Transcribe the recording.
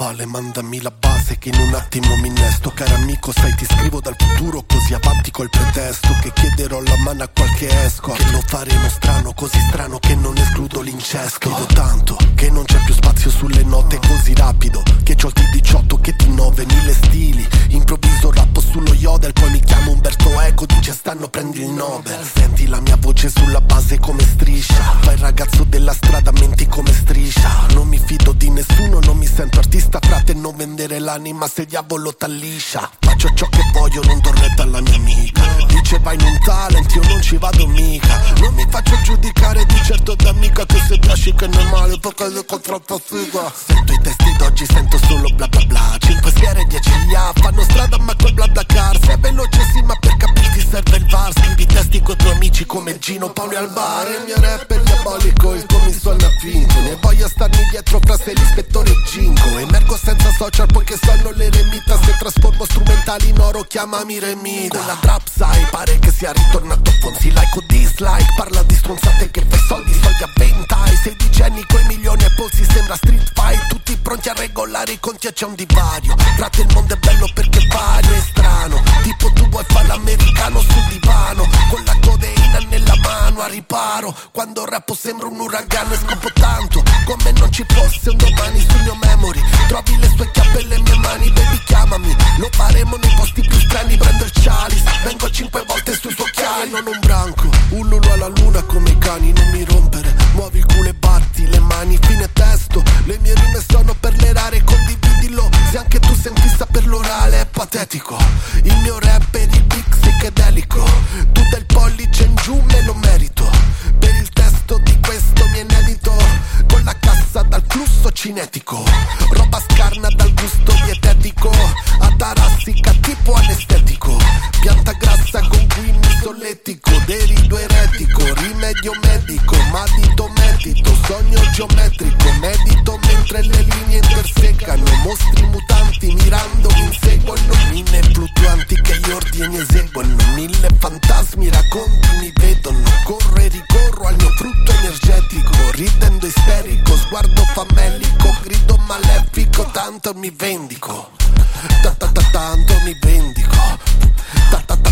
palle, mandami la base che in un attimo mi innesto. Caro amico, sai, ti scrivo dal futuro, così avanti col pretesto che chiederò la mano a qualche escort, che lo faremo strano, così strano che non escludo l'incesto. Scrivo tanto che non c'è più spazio sulle note, così rapido che c'ho il T-18 che T9, mille stili. Improvviso rappo sullo yodel, poi mi chiamo Umberto Eco, dice stanno prendi il Nobel. Senti la mia voce sulla base come striscia, fai il ragazzo della strada, menti come striscia. Non mi fido di nessuno, non mi sento artista, frate, non vendere l'anima se il diavolo t'alliscia. Faccio ciò che voglio, non do retta alla mia amica, dice vai in un talent, io non ci vado mica. Non mi faccio giudicare di certo da amica, che se piaci che non è male, perché le contratta figa. Sento i testi d'oggi, sento solo bla bla bla, 5 schiere, 10 IA, fanno strada ma con bla da car. Sei velocissima, per capirti serve il VAR, scrivi testi con tuoi amici come Gino Paoli al bar. Il mio rap è diabolico, il tuo mi suona finto, ne voglio starmi dietro fra se l'ispettore Ginko. Emergo senza social poiché sono le remita, se trasformo strumentali in oro chiamami remita. Con la trap sai, pare che sia ritornato Fonzi, like o dislike, parla di stronzate che fai soldi, soldi a 20, 16 anni coi milioni e polsi, sembra street fight, tutti pronti a regolare i conti e c'è un divario. Frate, il mondo è bello perché vario e strano, tipo tu vuoi fare l'americano sul divano, con la codeina nella mano a riparo. Quando rappo sembro un uragano e scopo tanto come non ci fosse un domani sul mio memory. Trovi le sue chiappe e le mie mani, baby chiamami, lo faremo nei posti più strani, prendo il chalice, vengo 5 volte sui tuoi occhiali. Non un branco, ullulo alla luna come i cani, non mi rompere, muovi il culo e batti le mani, fine testo, le mie rime sono per le rare, condividilo, se anche tu sei in fissa per l'orale è patetico. Il mio rap è di big psichedelico, tu del pollice in giù me lo merito, per il testo di questo mio inedito, con la cassa dal flusso cinetico, roba scarna dal gusto dietetico, atarassica tipo anestetico, pianta grassa con cui mi solletico, derido eretico, rimedio medico, matito metito, sogno geometrico, medito mentre le linee intersecano, mostri mutanti mirandomi inseguono, mine fluttuanti che gli ordini eseguono, 1000 fantasmi racconti mi vedono, corro e ricorro al mio frutto energetico, ridendo isterico, sguardo famellico, grido malefico, tanto mi vendico, tanto mi vendico,